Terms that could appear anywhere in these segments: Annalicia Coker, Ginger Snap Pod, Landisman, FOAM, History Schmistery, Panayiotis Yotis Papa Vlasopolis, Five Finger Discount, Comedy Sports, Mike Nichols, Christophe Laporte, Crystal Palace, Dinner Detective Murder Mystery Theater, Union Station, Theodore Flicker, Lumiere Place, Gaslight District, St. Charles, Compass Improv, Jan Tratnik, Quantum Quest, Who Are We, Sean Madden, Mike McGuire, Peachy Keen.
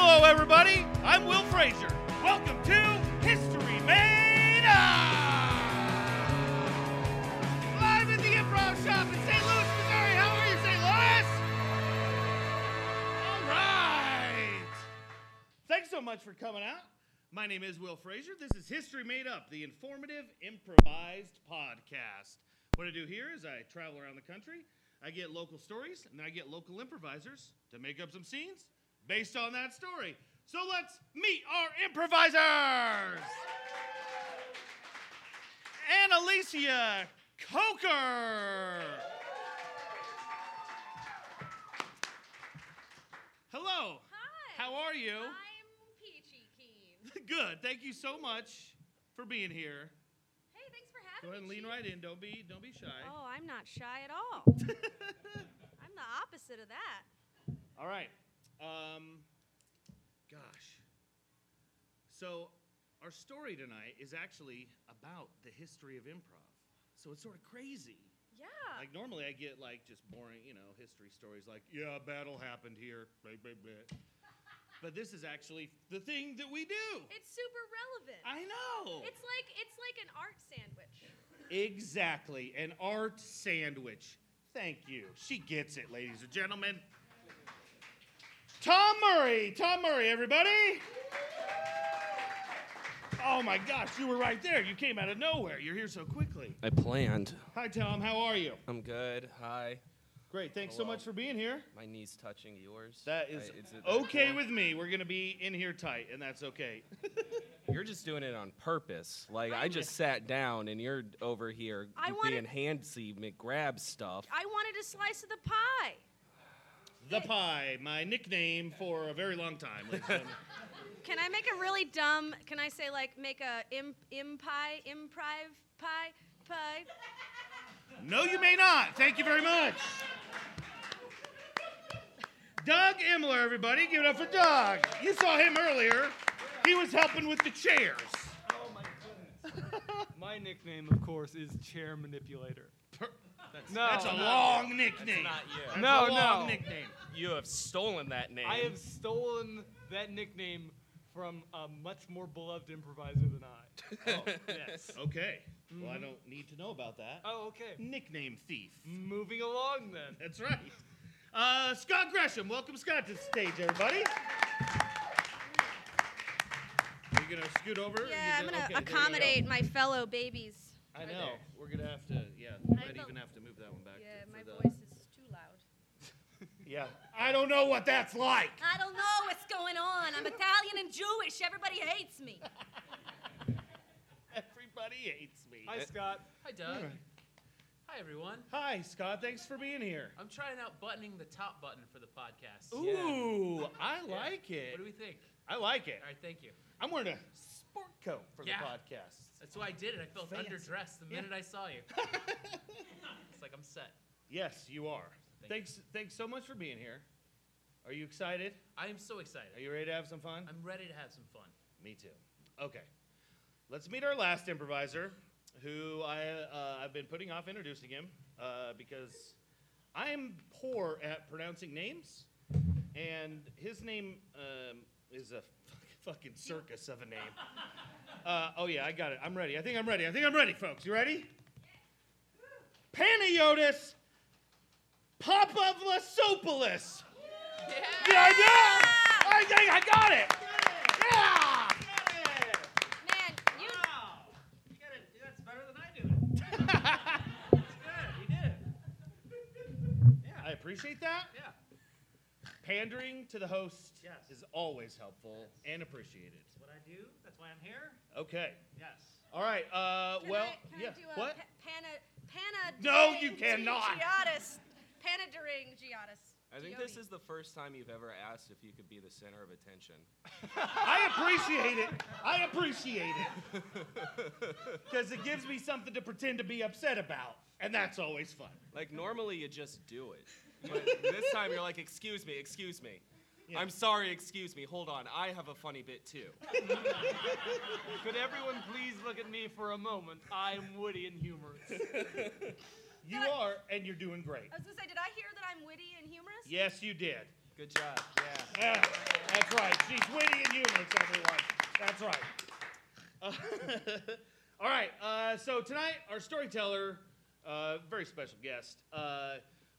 Hello, everybody. I'm Will Fraser. Welcome to History Made Up! Live at the Improv Shop in St. Louis, Missouri. How are you, St. Louis? All right. Thanks so much for coming out. My name is Will Fraser. This is History Made Up, the informative, improvised podcast. What I do here is I travel around the country, I get local stories, and then I get local improvisers to make up some scenes based on that story. So let's meet our improvisers! Annalicia Coker! Hello. Hi. How are you? I'm Peachy Keen. Good. Thank you so much for being here. Hey, thanks for having me. Go ahead and lean right in. Don't be shy. Oh, I'm not shy at all. I'm the opposite of that. All right. Gosh. So our story tonight is actually about the history of improv. So it's sort of crazy. Yeah. Like normally I get like just boring, you know, history stories like, yeah, a battle happened here. But this is actually the thing that we do. It's super relevant. I know. It's like an art sandwich. Exactly. An art sandwich. Thank you. She gets it, ladies and gentlemen. Tom Murray! Tom Murray, everybody! Oh my gosh, you were right there. You came out of nowhere. You're here so quickly. I planned. Hi, Tom. How are you? I'm good. Hi. Great. Thanks so much for being here. My knee's touching yours. That is okay with me. We're going to be in here tight, and that's okay. You're just doing it on purpose. Like, I just sat down, and you're over here being handsy McGrab stuff. I wanted a slice of the pie. The Pie, my nickname for a very long time. Can I make a really dumb, can I say like make a improv pie? No, you may not. Thank you very much. Doug Imler, everybody. Give it up for Doug. You saw him earlier. He was helping with the chairs. Oh, my goodness. My nickname, of course, is Chair Manipulator. That's a long nickname. That's not you. That's a long nickname. You have stolen that name. I have stolen that nickname from a much more beloved improviser than I. Oh, yes. Okay. Mm-hmm. Well, I don't need to know about that. Oh, okay. Nickname thief. Moving along, then. That's right. Scott Gresham. Welcome, Scott, to the stage, everybody. Are you going to scoot over? Yeah, I'm going to accommodate my fellow babies. I know. There. We're going to have to, we might even have to move that one back. Yeah, my voice is too loud. Yeah. I don't know what that's like. I don't know what's going on. I'm Italian and Jewish. Everybody hates me. Everybody hates me. Hi, Scott. Hi, Doug. Right. Hi, everyone. Hi, Scott. Thanks for being here. I'm trying out buttoning the top button for the podcast. Ooh, yeah. I like it. What do we think? I like it. All right, thank you. I'm wearing a sport coat for the podcast. That's why I did it. I felt underdressed the minute I saw you. It's like I'm set. Yes, you are. Thanks so much for being here. Are you excited? I am so excited. Are you ready to have some fun? I'm ready to have some fun. Me too. Okay. Let's meet our last improviser, who I've been putting off introducing him because I am poor at pronouncing names, and his name is a fucking circus of a name. I got it. I think I'm ready, folks. You ready? Yeah. Panayiotis Papa Vlasopolis. Yeah. Yeah. I think I got it. Yeah. Man, you. Wow. You got it. That's better than I do it. That's good. You did it. Yeah. I appreciate that. Yeah. Pandering to the host is always helpful and appreciated. That's what I do. That's why I'm here. Okay. Yes. All right. Can I do what? No, you cannot. Panadering Giottis. I think this is the first time you've ever asked if you could be the center of attention. I appreciate it. Because it gives me something to pretend to be upset about, and that's always fun. Like, normally you just do it. But this time you're like, excuse me. Yeah. I'm sorry, excuse me. Hold on, I have a funny bit too. Could everyone please look at me for a moment? I'm witty and humorous. You are, and you're doing great. I was gonna say, did I hear that I'm witty and humorous? Yes, you did. Good job. Yeah. Yeah. That's right. She's witty and humorous, everyone. That's right. All right. So tonight, our storyteller, very special guest.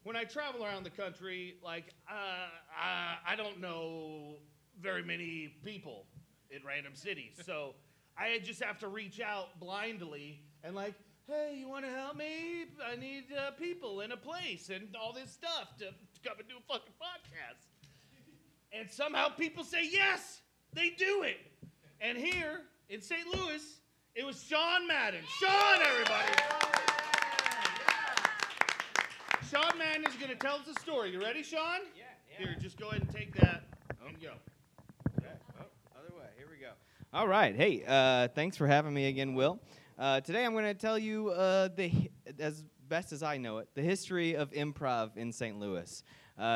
When I travel around the country, like I don't know very many people in random cities, so I just have to reach out blindly and like, hey, you want to help me? I need people and a place and all this stuff to come and do a fucking podcast. And somehow people say yes, they do it. And here in St. Louis, it was Sean Madden. Sean, everybody. Sean Madden is going to tell us a story. You ready, Sean? Yeah, yeah. Here, just go ahead and take that. And go. Okay. Oh, other way. Here we go. All right. Hey, thanks for having me again, Will. Today I'm going to tell you, as best as I know it, the history of improv in St. Louis.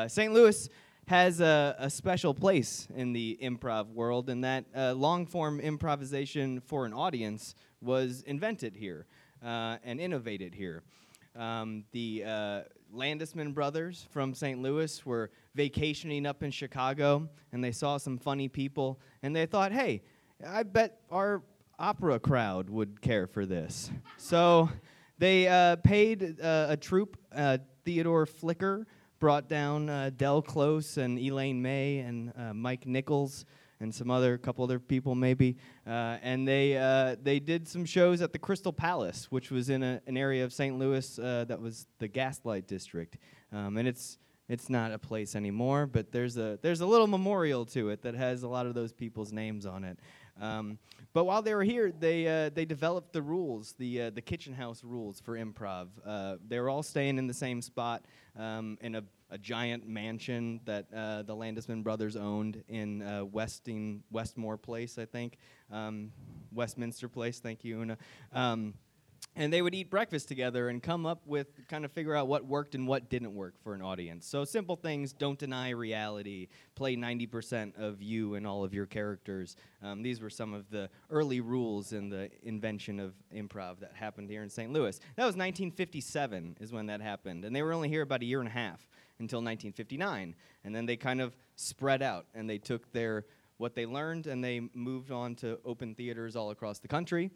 St. Louis has a special place in the improv world, and that long-form improvisation for an audience was invented here and innovated here. The Landisman brothers from St. Louis were vacationing up in Chicago, and they saw some funny people, and they thought, hey, I bet our opera crowd would care for this. So they paid a troupe. Theodore Flicker brought down Del Close and Elaine May and Mike Nichols and some other couple other people maybe, and they did some shows at the Crystal Palace, which was in an area of St. Louis that was the Gaslight District, and it's not a place anymore, but there's a little memorial to it that has a lot of those people's names on it. But while they were here, they developed the rules, the kitchen house rules for improv. They were all staying in the same spot in a giant mansion that the Landisman brothers owned in Westmore Place, I think, Westminster Place. Thank you, Una. And they would eat breakfast together and come up with, kind of figure out what worked and what didn't work for an audience. So simple things, don't deny reality, play 90% of you and all of your characters. These were some of the early rules in the invention of improv that happened here in St. Louis. That was 1957 is when that happened. And they were only here about a year and a half until 1959. And then they kind of spread out and they took their what they learned and they moved on to open theaters all across the country.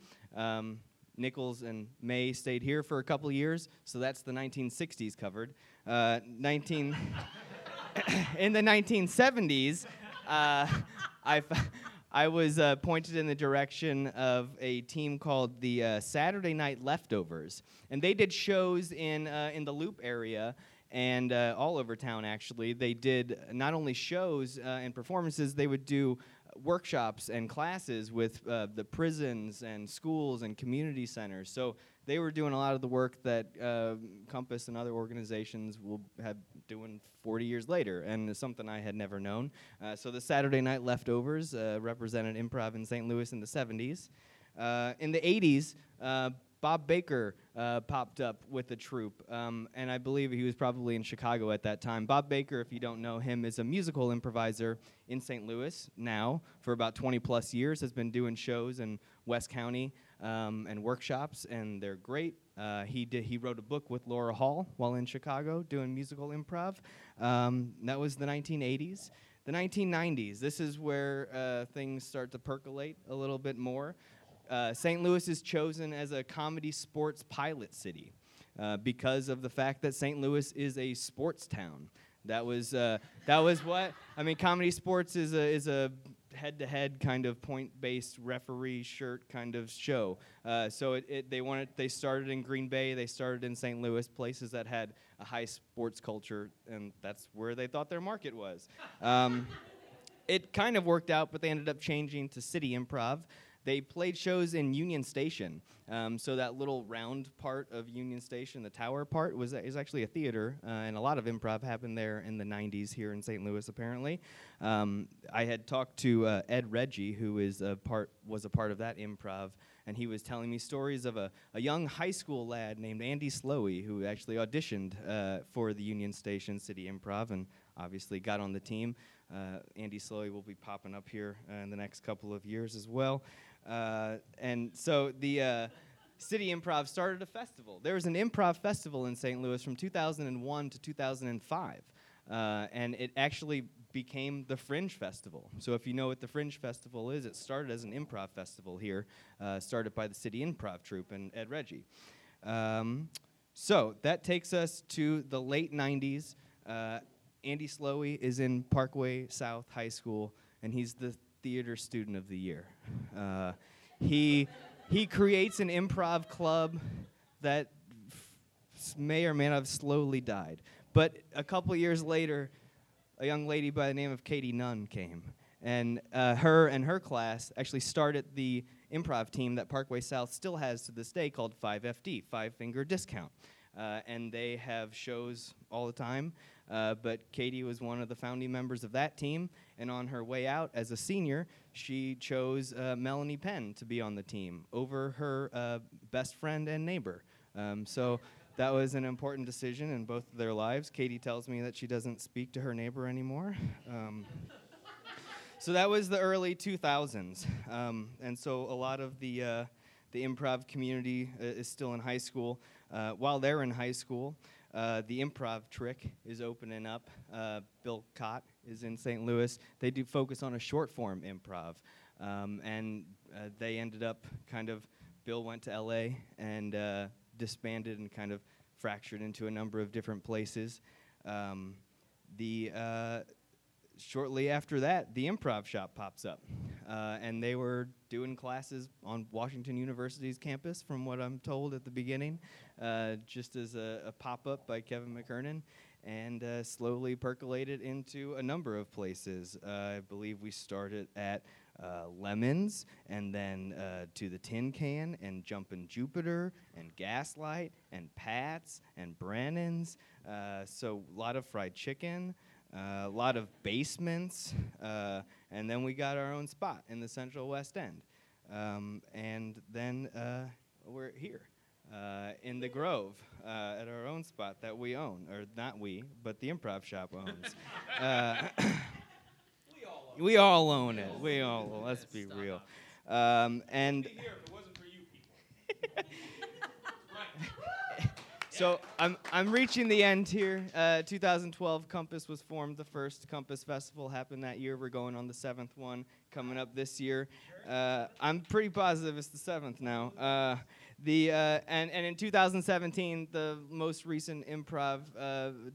Nichols and May stayed here for a couple years, so that's the 1960s covered. In the 1970s, I was pointed in the direction of a team called the Saturday Night Leftovers, and they did shows in the Loop area and all over town, actually. They did not only shows and performances, they would do workshops and classes with the prisons and schools and community centers. So they were doing a lot of the work that Compass and other organizations will have doing 40 years later, and it's something I had never known. So the Saturday Night Leftovers represented improv in St. Louis in the 70s. In the 80s, Bob Baker popped up with a troupe, and I believe he was probably in Chicago at that time. Bob Baker, if you don't know him, is a musical improviser in St. Louis now for about 20-plus years, has been doing shows in West County and workshops, and they're great. He wrote a book with Laura Hall while in Chicago doing musical improv. That was the 1980s. The 1990s, this is where things start to percolate a little bit more. St. Louis is chosen as a comedy sports pilot city because of the fact that St. Louis is a sports town. That was what I mean. Comedy sports is a head-to-head kind of point-based referee shirt kind of show. So they started in Green Bay, they started in St. Louis, places that had a high sports culture, and that's where they thought their market was. It kind of worked out, but they ended up changing to City Improv. They played shows in Union Station, so that little round part of Union Station, the tower part, is actually a theater, and a lot of improv happened there in the 90s here in St. Louis, apparently. I had talked to Ed Reggie, who was a part of that improv, and he was telling me stories of a young high school lad named Andy Slowey, who actually auditioned for the Union Station City Improv and obviously got on the team. Andy Slowey will be popping up here in the next couple of years as well. And so the City Improv started a festival. There was an improv festival in St. Louis from 2001 to 2005. And it actually became the Fringe Festival. So if you know what the Fringe Festival is, it started as an improv festival here, started by the City Improv Troupe and Ed Reggie. So that takes us to the late 90s. Andy Slowey is in Parkway South High School, and he's the theater student of the year. He creates an improv club that may or may not have slowly died. But a couple years later, a young lady by the name of Katie Nunn came, and her and her class actually started the improv team that Parkway South still has to this day called 5FD, Five Finger Discount. And they have shows all the time, but Katie was one of the founding members of that team, and on her way out as a senior, she chose Melanie Penn to be on the team over her best friend and neighbor. So that was an important decision in both of their lives. Katie tells me that she doesn't speak to her neighbor anymore. So that was the early 2000s, and so a lot of the improv community is still in high school. While they're in high school, the improv trick is opening up. Bill Cott is in St. Louis. They do focus on a short-form improv, and they ended up kind of, Bill went to LA and disbanded and kind of fractured into a number of different places. Shortly after that, the Improv Shop pops up, and they were doing classes on Washington University's campus, from what I'm told at the beginning, just as a pop-up by Kevin McKernan, and slowly percolated into a number of places. I believe we started at Lemons, and then to the Tin Can, and Jumpin' Jupiter, and Gaslight, and Pat's, and Brannan's, so a lot of fried chicken, a lot of basements, and then we got our own spot in the Central West End. And then we're here in the Grove at our own spot that we own, or not we, but the Improv Shop owns. We all own it. We all own it. Let's be real. And be here if it wasn't for you people. Right. So I'm reaching the end here. 2012, Compass was formed. The first Compass Festival happened that year. We're going on the 7th one coming up this year. I'm pretty positive it's the 7th now. And in 2017, the most recent improv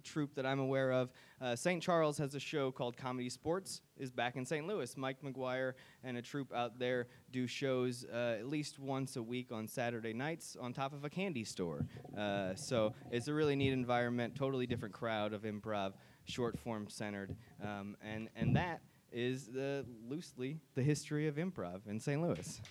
troupe that I'm aware of, St. Charles has a show called Comedy Sports, is back in St. Louis. Mike McGuire and a troupe out there do shows at least once a week on Saturday nights on top of a candy store. So it's a really neat environment, totally different crowd of improv, short-form centered, and that is loosely the history of improv in St. Louis.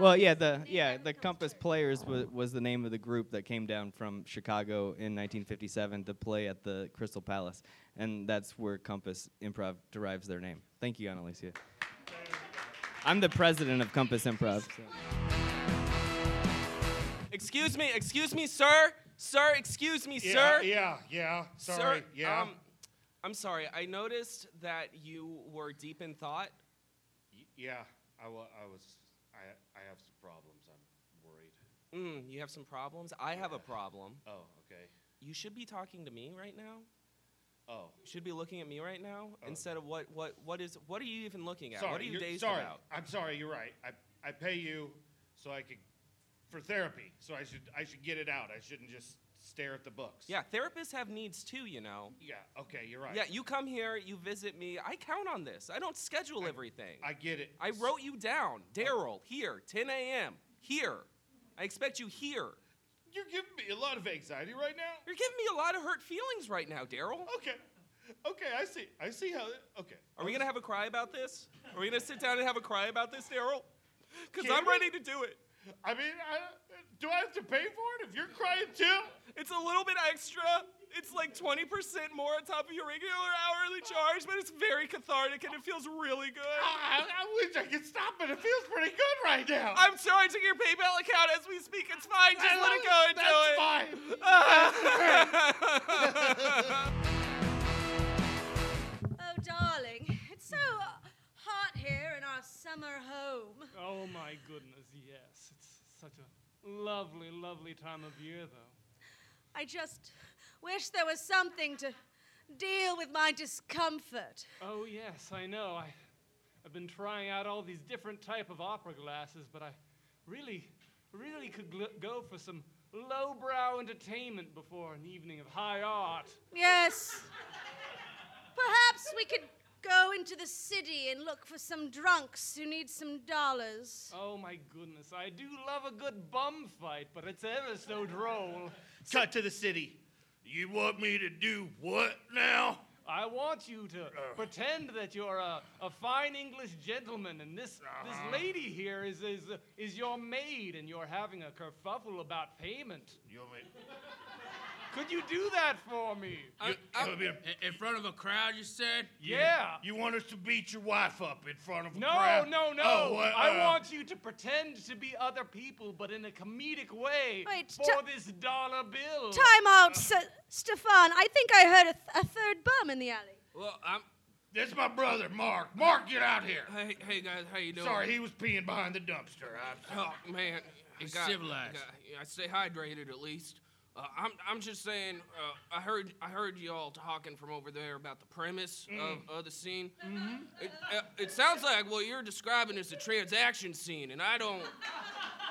Well, yeah, the Compass Players was the name of the group that came down from Chicago in 1957 to play at the Crystal Palace, and that's where Compass Improv derives their name. Thank you, Annalicia. I'm the president of Compass Improv. So. Excuse me, sir. Sir, excuse me, sir. Yeah, sorry, sir, yeah. I'm sorry, I noticed that you were deep in thought. Yeah, I was... I have some problems. I'm worried. You have some problems? I have a problem. Oh, okay. You should be talking to me right now. Oh. You should be looking at me right now instead of what are you even looking at? Sorry, what are you dazed about? I'm sorry, you're right. I pay you so I could for therapy. So I should get it out. I shouldn't just stare at the books. Yeah, therapists have needs too, you know. Yeah, okay, you're right. Yeah, you come here, you visit me. I count on this. I don't schedule everything. I get it. I wrote you down. Daryl, here, 10 a.m., here. I expect you here. You're giving me a lot of anxiety right now. You're giving me a lot of hurt feelings right now, Daryl. Okay, I see how, okay. Are we going to have a cry about this? Are we going to sit down and have a cry about this, Daryl? Because I'm ready to do it. I mean, do I have to pay for it if you're crying too? It's a little bit extra. It's like 20% more on top of your regular hourly charge, but it's very cathartic and it feels really good. I wish I could stop it. It feels pretty good right now. I'm charging your PayPal account as we speak. It's fine. Just let it go and do it. That's fine. Oh, darling. It's so hot here in our summer home. Oh, my goodness, yes. It's such a lovely, lovely time of year, though. I just wish there was something to deal with my discomfort. Oh, yes, I know. I've been trying out all these different type of opera glasses, but I really, really could go for some lowbrow entertainment before an evening of high art. Yes. Perhaps we could go into the city and look for some drunks who need some dollars. Oh, my goodness. I do love a good bum fight, but it's ever so droll. Cut to the city. You want me to do what now? I want you to pretend that you're a fine English gentleman, and this lady here is your maid, and you're having a kerfuffle about payment. You want me? Could you do that for me? In front of a crowd, you said? Yeah. You want us to beat your wife up in front of a crowd? No. Oh, I want you to pretend to be other people, but in a comedic way. Wait, for this dollar bill. Time out, Stefan. I think I heard a third bum in the alley. Well, that's my brother, Mark. Mark, get out here. Hey guys, how you doing? Sorry, he was peeing behind the dumpster. Oh, man. He's civilized. I stay hydrated, at least. I'm just saying. I heard you all talking from over there about the premise of the scene. Mm-hmm. It sounds like what you're describing is a transaction scene, and I don't.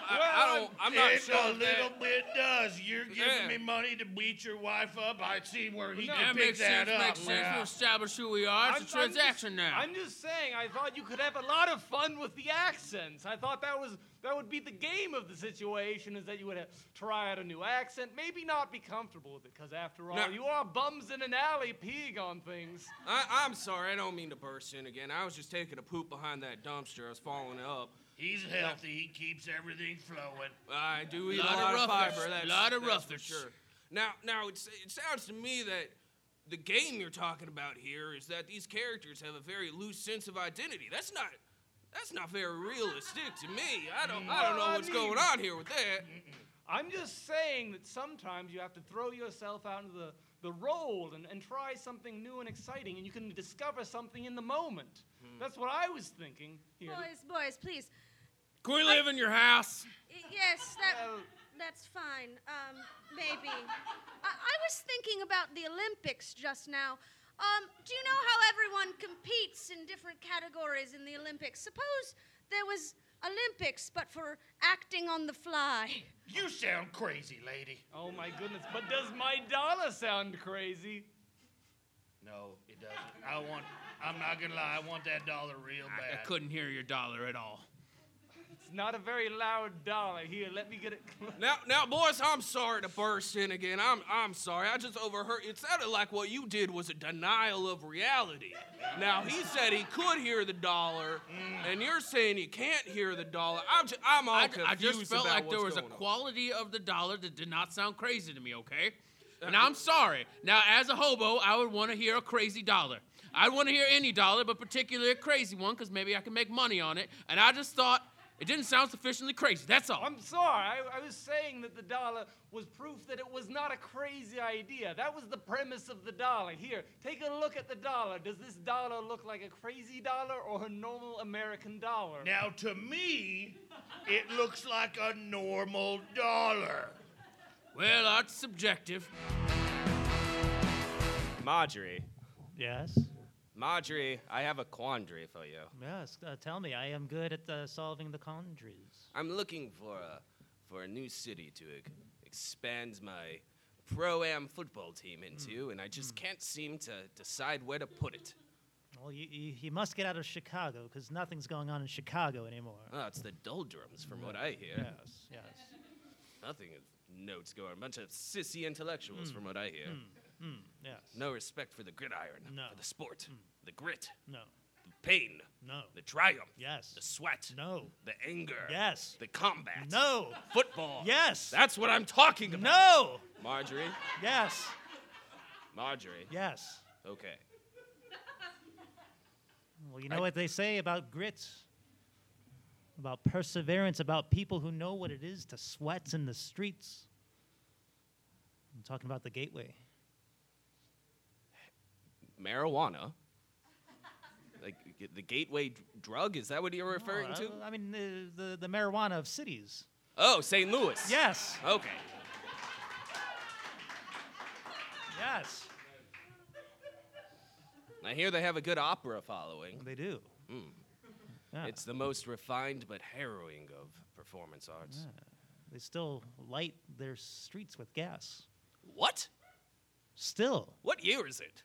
I'm not sure. It a little bit does. You're giving me money to beat your wife up. I see where he can pick that up. Makes sense. We'll establish who we are. It's a transaction now. I'm just saying. I thought you could have a lot of fun with the accents. I thought that would be the game of the situation, is that you would have try out a new accent. Maybe not be comfortable with it, because after all, you are bums in an alley peeing on things. I'm sorry. I don't mean to burst in again. I was just taking a poop behind that dumpster. I was following it up. He's healthy. He keeps everything flowing. I do eat a lot of fiber. A lot of rough for sure. Now it sounds to me that the game you're talking about here is that these characters have a very loose sense of identity. That's not very realistic to me. I don't know what's going on here with that. I'm just saying that sometimes you have to throw yourself out into the role and try something new and exciting, and you can discover something in the moment. That's what I was thinking here. Boys, please. Can we live in your house? Yes, that's fine. Maybe. I was thinking about the Olympics just now. Do you know how everyone competes in different categories in the Olympics? Suppose there was Olympics, but for acting on the fly. You sound crazy, lady. Oh, my goodness. But does my dollar sound crazy? No, it doesn't. I'm not going to lie. I want that dollar real bad. I couldn't hear your dollar at all. It's not a very loud dollar. Here, let me get it. Now, boys, I'm sorry to burst in again. I'm sorry. I just overheard. It sounded like what you did was a denial of reality. Now, he said he could hear the dollar, and you're saying you can't hear the dollar. I'm all confused about what's going on. I just felt like there was a quality of the dollar that did not sound crazy to me, okay? And I'm sorry. Now, as a hobo, I would want to hear a crazy dollar. I'd want to hear any dollar, but particularly a crazy one, because maybe I can make money on it. And I just thought it didn't sound sufficiently crazy. That's all. I'm sorry. I was saying that the dollar was proof that it was not a crazy idea. That was the premise of the dollar. Here, take a look at the dollar. Does this dollar look like a crazy dollar or a normal American dollar? Now, to me, it looks like a normal dollar. Well, art's subjective. Marjorie. Yes? Marjorie, I have a quandary for you. Yes, tell me. I am good at solving the quandaries. I'm looking for a new city to expand my pro-am football team into, and I just can't seem to decide where to put it. Well, you must get out of Chicago, because nothing's going on in Chicago anymore. Oh, it's the doldrums from what I hear. Yes. Nothing is... notes going. A bunch of sissy intellectuals from what I hear. Yes. No respect for the gridiron. No. For the sport. The grit. No. The pain. No. The triumph. Yes. The sweat. No. The anger. Yes. The combat. No. Football. Yes. That's what I'm talking about. No. Marjorie. Yes. Marjorie? Yes. Okay. Well, you know what they say about grit, about perseverance, about people who know what it is to sweat in the streets. I'm talking about the Gateway. Marijuana? Like the Gateway drug? Is that what you're referring to? I mean, the marijuana of cities. Oh, St. Louis. Yes. Okay. Yes. I hear they have a good opera following. They do. Mm. Yeah. It's the most refined but harrowing of performance arts. Yeah. They still light their streets with gas. What? Still. What year is it?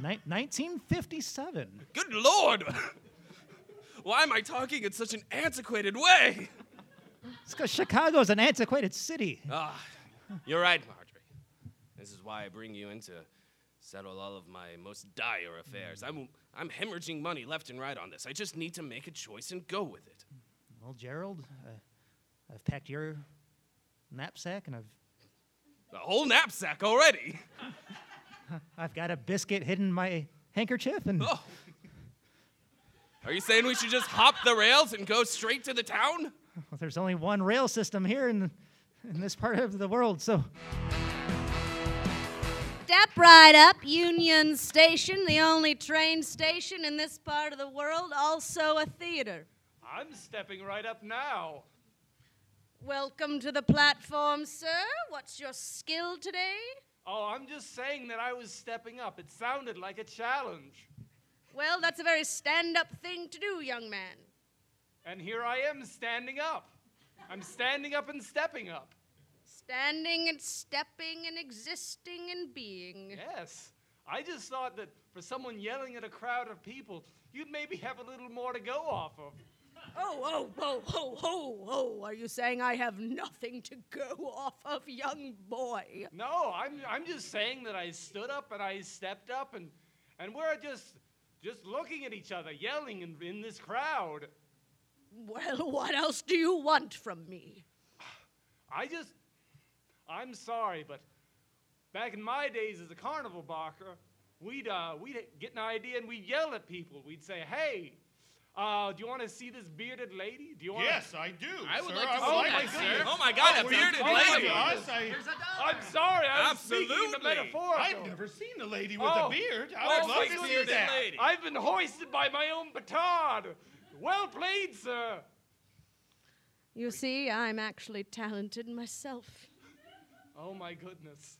1957. Good Lord! Why am I talking in such an antiquated way? It's because Chicago's an antiquated city. Ah, you're right, Marjorie. This is why I bring you in to settle all of my most dire affairs. I'm hemorrhaging money left and right on this. I just need to make a choice and go with it. Well, Gerald, I've packed your knapsack and I've... The whole knapsack already? I've got a biscuit hidden in my handkerchief and... Oh. Are you saying we should just hop the rails and go straight to the town? Well, there's only one rail system here in this part of the world, so... Step right up, Union Station, the only train station in this part of the world, also a theater. I'm stepping right up now. Welcome to the platform, sir. What's your skill today? Oh, I'm just saying that I was stepping up. It sounded like a challenge. Well, that's a very stand-up thing to do, young man. And here I am standing up. I'm standing up and stepping up. Standing and stepping and existing and being. Yes. I just thought that for someone yelling at a crowd of people, you'd maybe have a little more to go off of. Oh. Are you saying I have nothing to go off of, young boy? No, I'm just saying that I stood up and I stepped up and we're just looking at each other, yelling in this crowd. Well, what else do you want from me? I'm sorry, but back in my days as a carnival barker, we'd get an idea and we'd yell at people. We'd say, hey, do you want to see this bearded lady? Do you want? Yes, I do. I would like to see that, sir. Oh my God, a bearded lady! Here's $1. I'm sorry, I was speaking the metaphor. I've never seen a lady with a beard. I would love to see that. Lady. I've been hoisted by my own petard. Well played, sir. You see, I'm actually talented myself. Oh my goodness.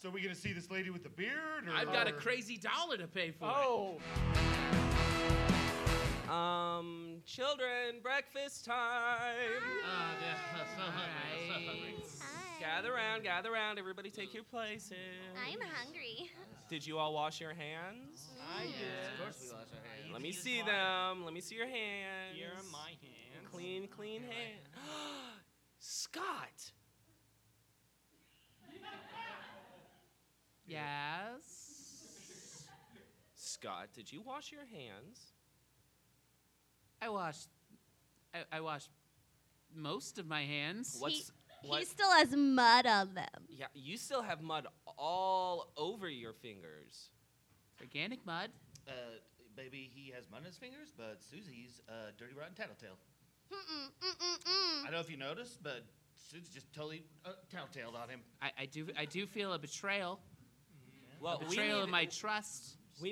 So we gonna see this lady with the beard? Or I've got a crazy dollar to pay for it. Children, breakfast time. Yeah, so hungry. Gather round. Everybody take your places. I'm hungry. Did you all wash your hands? I did. Yes, of course we wash our hands. Let me see them. Let me see your hands. Here are my hands. Clean hands. Scott. Yes? Scott, did you wash your hands? I washed most of my hands. He still has mud on them. Yeah, you still have mud all over your fingers. Organic mud? Baby, he has mud on his fingers, but Susie's a dirty, rotten tattletale. I don't know if you noticed, but Susie just totally tattletaled on him. I do feel a betrayal. Well, betrayal of my trust. We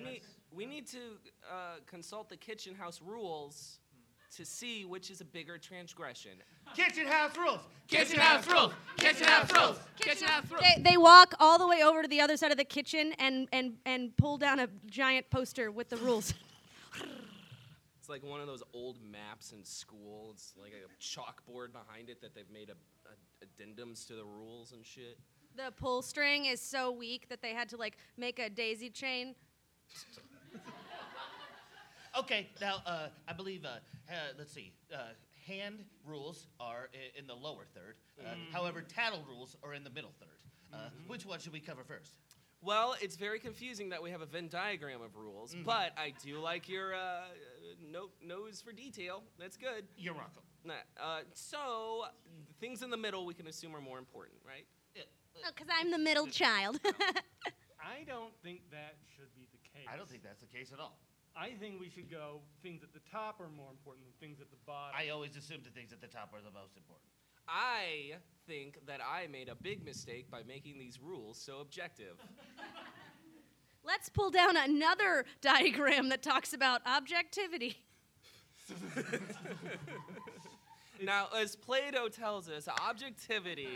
need to consult the Kitchen House rules to see which is a bigger transgression. Kitchen House rules. Kitchen House rules. Kitchen House rules. Kitchen House rules. They walk all the way over to the other side of the kitchen and pull down a giant poster with the rules. It's like one of those old maps in school. It's like a chalkboard behind it that they've made addendums to the rules and shit. The pull string is so weak that they had to, like, make a daisy chain. Okay, now, I believe, let's see, hand rules are in the lower third. However, tattle rules are in the middle third. Which one should we cover first? Well, it's very confusing that we have a Venn diagram of rules, but I do like your nose for detail. That's good. You're welcome. So, things in the middle we can assume are more important, right? Because I'm the middle child. I don't think that should be the case. I don't think that's the case at all. I think we should go things at the top are more important than things at the bottom. I always assume the things at the top are the most important. I think that I made a big mistake by making these rules so objective. Let's pull down another diagram that talks about objectivity. Now, as Plato tells us, objectivity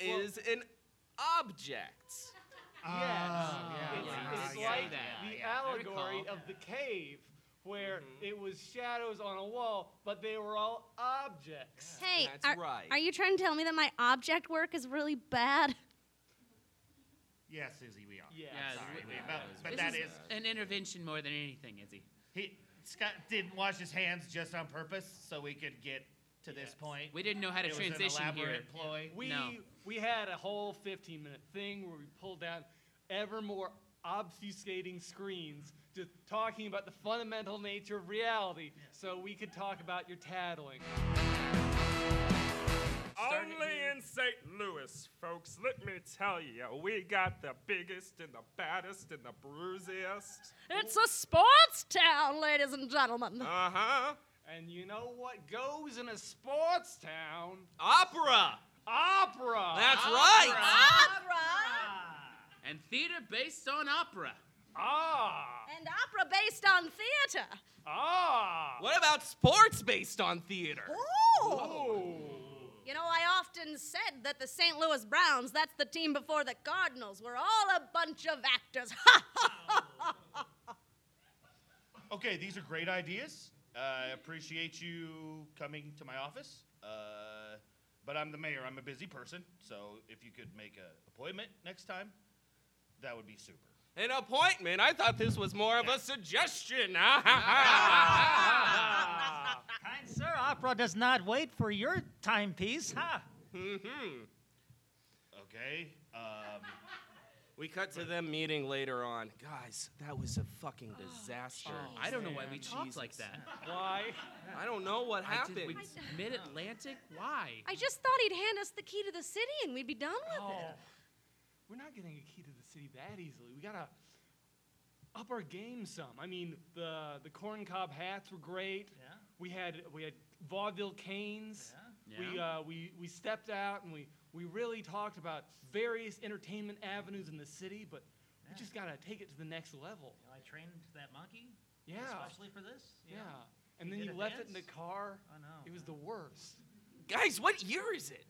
is an object. Yes, it's like the allegory of the cave, where it was shadows on a wall, but they were all objects. Hey, are you trying to tell me that my object work is really bad? Yes, Izzy, we are. But that is an intervention more than anything, Izzy. Scott didn't wash his hands just on purpose, so we could get to this point. We didn't know how to transition here. It was an elaborate ploy. We had a whole 15-minute thing where we pulled down ever more obfuscating screens, just talking about the fundamental nature of reality, so we could talk about your tattling. Only in St. Louis, folks, let me tell you, we got the biggest and the baddest and the bruisiest. It's a sports town, ladies and gentlemen. Uh-huh. And you know what goes in a sports town? Opera! That's right! Opera! And theater based on opera. Ah! And opera based on theater. Ah! What about sports based on theater? Ooh! You know, I often said that the St. Louis Browns, that's the team before the Cardinals, were all a bunch of actors. Okay, these are great ideas. I appreciate you coming to my office. But I'm the mayor. I'm a busy person. So if you could make an appointment next time, that would be super. An appointment? I thought this was more of a suggestion. Kind sir, opera does not wait for your timepiece, huh? Mm-hmm. Okay. We cut to them meeting later on. Guys, that was a fucking disaster. Oh, I don't know why we talked like that. Why? I don't know what happened. Mid-Atlantic? Why? I just thought he'd hand us the key to the city and we'd be done with it. We're not getting a key to the city that easily. We gotta up our game some. I mean, the corncob hats were great. Yeah. We had vaudeville canes. Yeah. Yeah. We stepped out and we really talked about various entertainment avenues in the city, but we just gotta take it to the next level. You know, I trained that monkey. Yeah. Especially for this. Yeah. And then you left it in the car. Oh no. It was the worst. Guys, what year is it?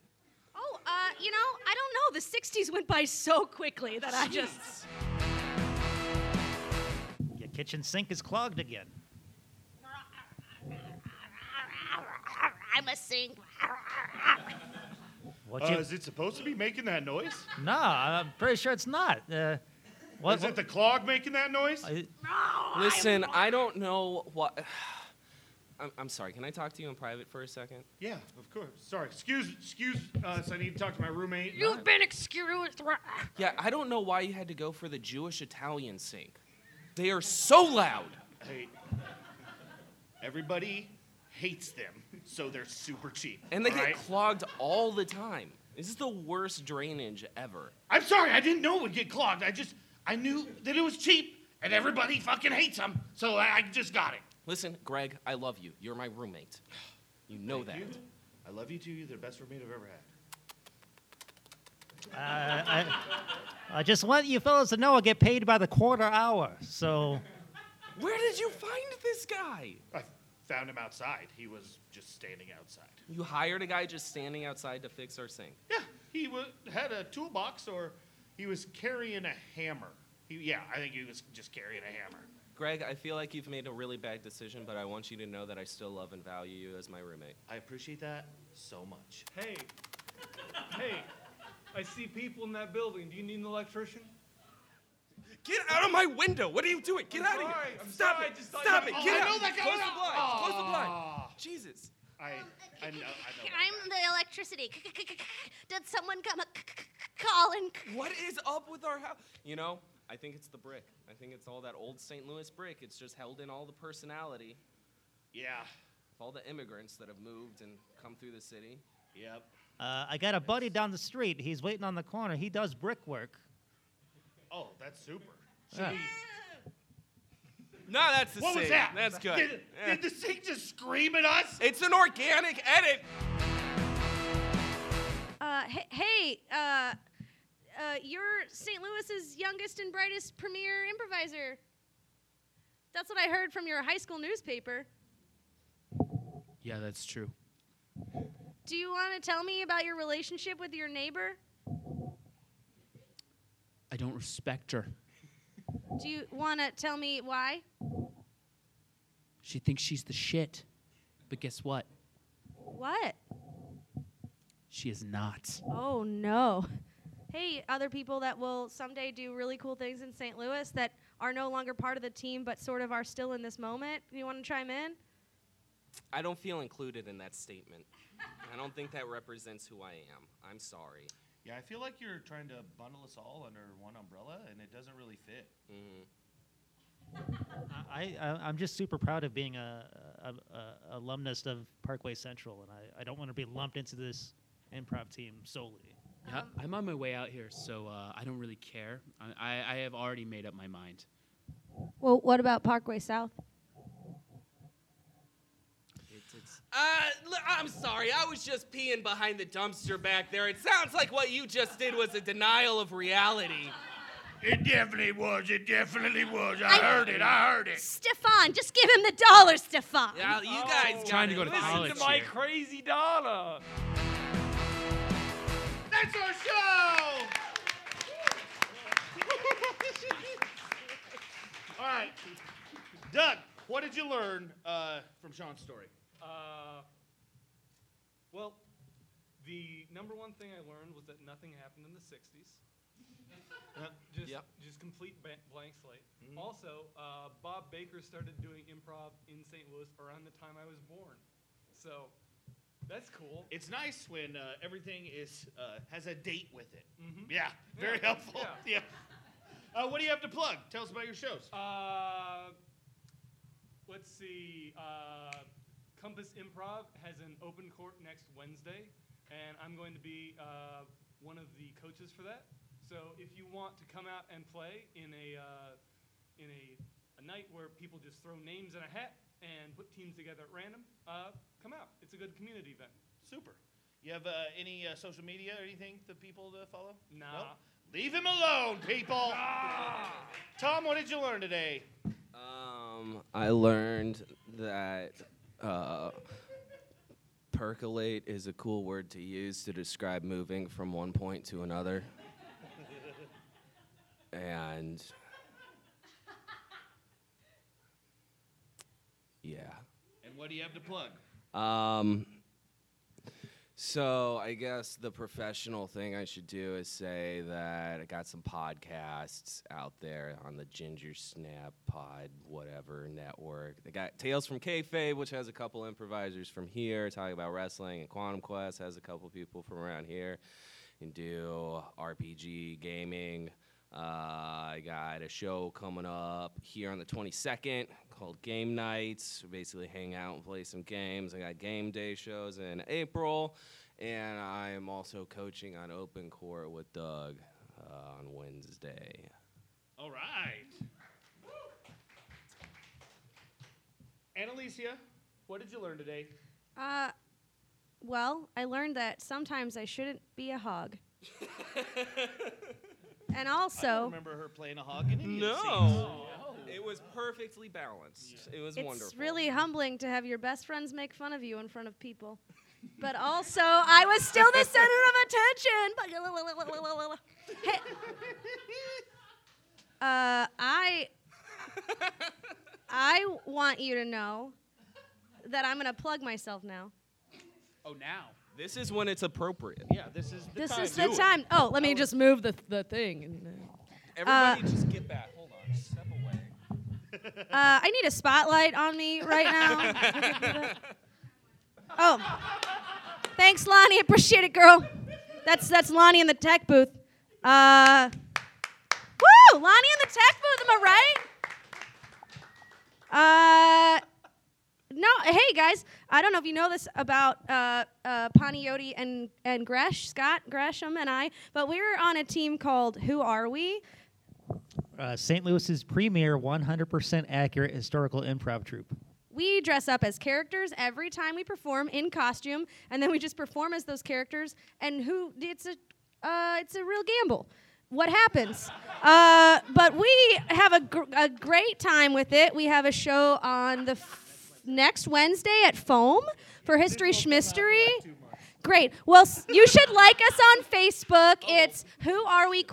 Oh, you know, I don't know. The 60s went by so quickly that I just... Your kitchen sink is clogged again. I'm a sink. Is it supposed to be making that noise? No, I'm pretty sure it's not. Is it the clog making that noise? Listen, I don't know what... I'm sorry, can I talk to you in private for a second? Yeah, of course. Sorry, excuse us, I need to talk to my roommate. You've been excused. Yeah, I don't know why you had to go for the Jewish-Italian sink. They are so loud. Hey, everybody hates them, so they're super cheap. And they get clogged all the time. This is the worst drainage ever. I'm sorry, I didn't know it would get clogged. I knew that it was cheap, and everybody fucking hates them, so I just got it. Listen, Greg, I love you. You're my roommate. You know that. Thank you. I love you, too. You're the best roommate I've ever had. I just want you fellas to know I get paid by the quarter hour, so... Where did you find this guy? I found him outside. He was just standing outside. You hired a guy just standing outside to fix our sink? Yeah. He had a toolbox, or he was carrying a hammer. I think he was just carrying a hammer. Greg, I feel like you've made a really bad decision, but I want you to know that I still love and value you as my roommate. I appreciate that so much. Hey, I see people in that building. Do you need an electrician? Get out of my window! What are you doing? Get out of here! Stop it! Stop it! Get out! Close the blind! Jesus! I know. I'm the electricity. Did someone come call and... What is up with our house? You know... I think it's the brick. I think it's all that old St. Louis brick. It's just held in all the personality. Yeah. Of all the immigrants that have moved and come through the city. Yep. I got a buddy down the street. He's waiting on the corner. He does brickwork. Oh, that's super. Yeah. No, that's the sink. What was that? That's good. Did the sink just scream at us? It's an organic edit. Hey, you're St. Louis's youngest and brightest premier improviser. That's what I heard from your high school newspaper. Yeah, that's true. Do you want to tell me about your relationship with your neighbor? I don't respect her. Do you want to tell me why? She thinks she's the shit. But guess what? What? She is not. Oh, no. Hey, other people that will someday do really cool things in St. Louis that are no longer part of the team but sort of are still in this moment. You want to chime in? I don't feel included in that statement. I don't think that represents who I am. I'm sorry. Yeah, I feel like you're trying to bundle us all under one umbrella, and it doesn't really fit. Mm-hmm. I'm just super proud of being a alumnus of Parkway Central, and I don't want to be lumped into this improv team solely. Yeah, I'm on my way out here, so I don't really care. I have already made up my mind. Well, what about Parkway South? I'm sorry, I was just peeing behind the dumpster back there. It sounds like what you just did was a denial of reality. It definitely was. I heard it. Stefan, just give him the $1, Stefan. Yeah, you guys got trying to go to college. Listen to my crazy dollar. That's our show! All right, Doug, what did you learn from Sean's story? Well, the number one thing I learned was that nothing happened in the 60s. Just complete blank slate. Mm-hmm. Also, Bob Baker started doing improv in St. Louis around the time I was born. So, that's cool. It's nice when everything is has a date with it. Mm-hmm. Yeah, very helpful. Yeah. What do you have to plug? Tell us about your shows. Let's see. Compass Improv has an open court next Wednesday, and I'm going to be one of the coaches for that. So if you want to come out and play in a night where people just throw names in a hat and put teams together at random, come out. It's a good community event. Super. You have any social media or anything for people to follow? Nah. Nope. Leave him alone, people. Tom, what did you learn today? I learned that... percolate is a cool word to use to describe moving from one point to another. And yeah. And what do you have to plug? So I guess the professional thing I should do is say that I got some podcasts out there on the Ginger Snap Pod whatever network. They got Tales from Kayfabe, which has a couple improvisers from here talking about wrestling, and Quantum Quest has a couple people from around here, and do RPG gaming. I got a show coming up here on the 22nd called Game Nights. We basically hang out and play some games. I got game day shows in April, and I am also coaching on Open Court with Doug on Wednesday. All right. Annalicia, what did you learn today? Well, I learned that sometimes I shouldn't be a hog. And also, I don't remember her playing a hog in any of the scenes. No. It was perfectly balanced. Yeah. It was wonderful. It's really humbling to have your best friends make fun of you in front of people. But also, I was still the center of attention. Hey. I want you to know that I'm going to plug myself now. Oh, now. This is when it's appropriate. Yeah, this is the time. Oh, let me just move the thing. And, everybody just get back. Hold on. Step away. I need a spotlight on me right now. Oh. Thanks, Lonnie. Appreciate it, girl. That's Lonnie in the tech booth. Woo! Lonnie in the tech booth. Am I right? No, hey guys, I don't know if you know this about Panayiotis and Scott Gresham and I, but we were on a team called Who Are We? St. Louis's premier 100% accurate historical improv troupe. We dress up as characters every time we perform in costume, and then we just perform as those characters. And it's a real gamble. What happens? But we have a great time with it. We have a show on the next Wednesday at Foam for History Schmistery. Great. Well, you should like us on Facebook. Oh. It's Who Are We? ?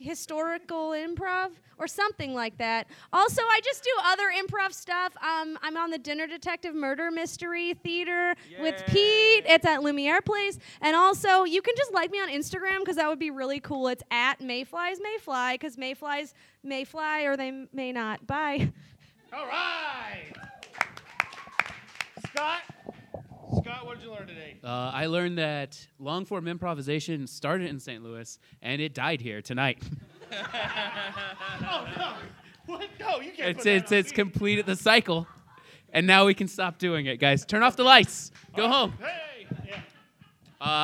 Historical improv or something like that. Also, I just do other improv stuff. I'm on the Dinner Detective Murder Mystery Theater with Pete. It's at Lumiere Place. And also, you can just like me on Instagram because that would be really cool. It's at Mayfly because mayflies may fly or they may not. Bye. All right. Scott, what did you learn today? I learned that long-form improvisation started in St. Louis, and it died here tonight. Oh, no. What? No, you can't It's completed the cycle, and now we can stop doing it, guys. Turn off the lights. Go home. Hey! Yeah.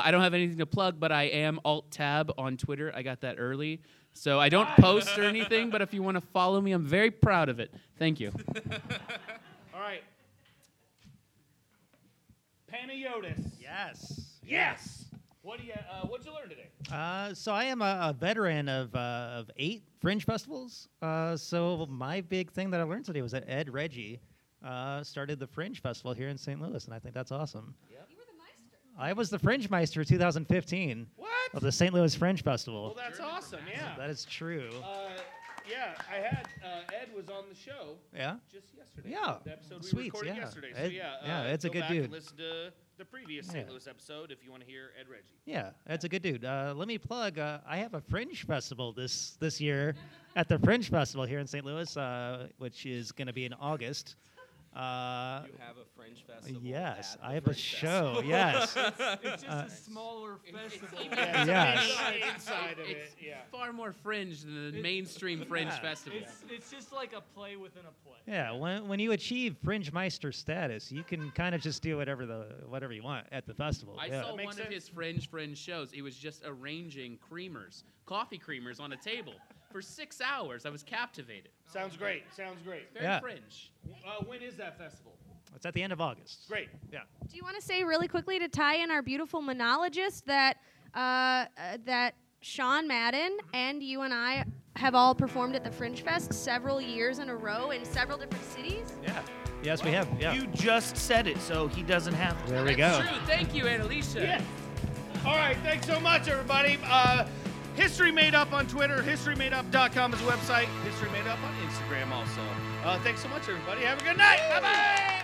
I don't have anything to plug, but I am alt-tab on Twitter. I got that early. So I don't post or anything, but if you want to follow me, I'm very proud of it. Thank you. All right. Panayiotis. Yes. What'd you learn today? So I am a veteran of 8 Fringe Festivals. So my big thing that I learned today was that Ed Reggie started the Fringe Festival here in St. Louis, and I think that's awesome. Yep. You were the Meister. I was the Fringe Meister 2015. What? Of the St. Louis Fringe Festival. Well, that's awesome. Yeah. That is true. Yeah, I had Ed was on the show. Yeah. Just yesterday. Yeah. The episode we recorded yesterday. Ed, so Ed's a good dude. Go back and listen to the previous St. Louis episode if you want to hear Ed Reggie. Yeah, Ed's a good dude. Let me plug. I have a Fringe Festival this year at the Fringe Festival here in St. Louis, which is going to be in August. You have a Fringe Festival. Yes, I have a show. Yes, it's just a smaller festival. It's far more fringe than the mainstream Fringe Festival. It's just like a play within a play. Yeah, when you achieve Fringe Meister status, you can kind of just do whatever you want at the festival. I saw one of his Fringe shows. It was just arranging coffee creamers on a table. For 6 hours, I was captivated. Sounds great. Very fringe. When is that festival? It's at the end of August. Great. Yeah. Do you want to say really quickly to tie in our beautiful monologist that Sean Madden and you and I have all performed at the Fringe Fest several years in a row in several different cities? Yeah. Yes, we have. Yeah. You just said it, so he doesn't have to. There we go. That's true. Thank you, Annalicia. Yes. All right. Thanks so much, everybody. History Made Up on Twitter. HistoryMadeUp.com is the website. History Made Up on Instagram also. Thanks so much, everybody. Have a good night. Bye-bye.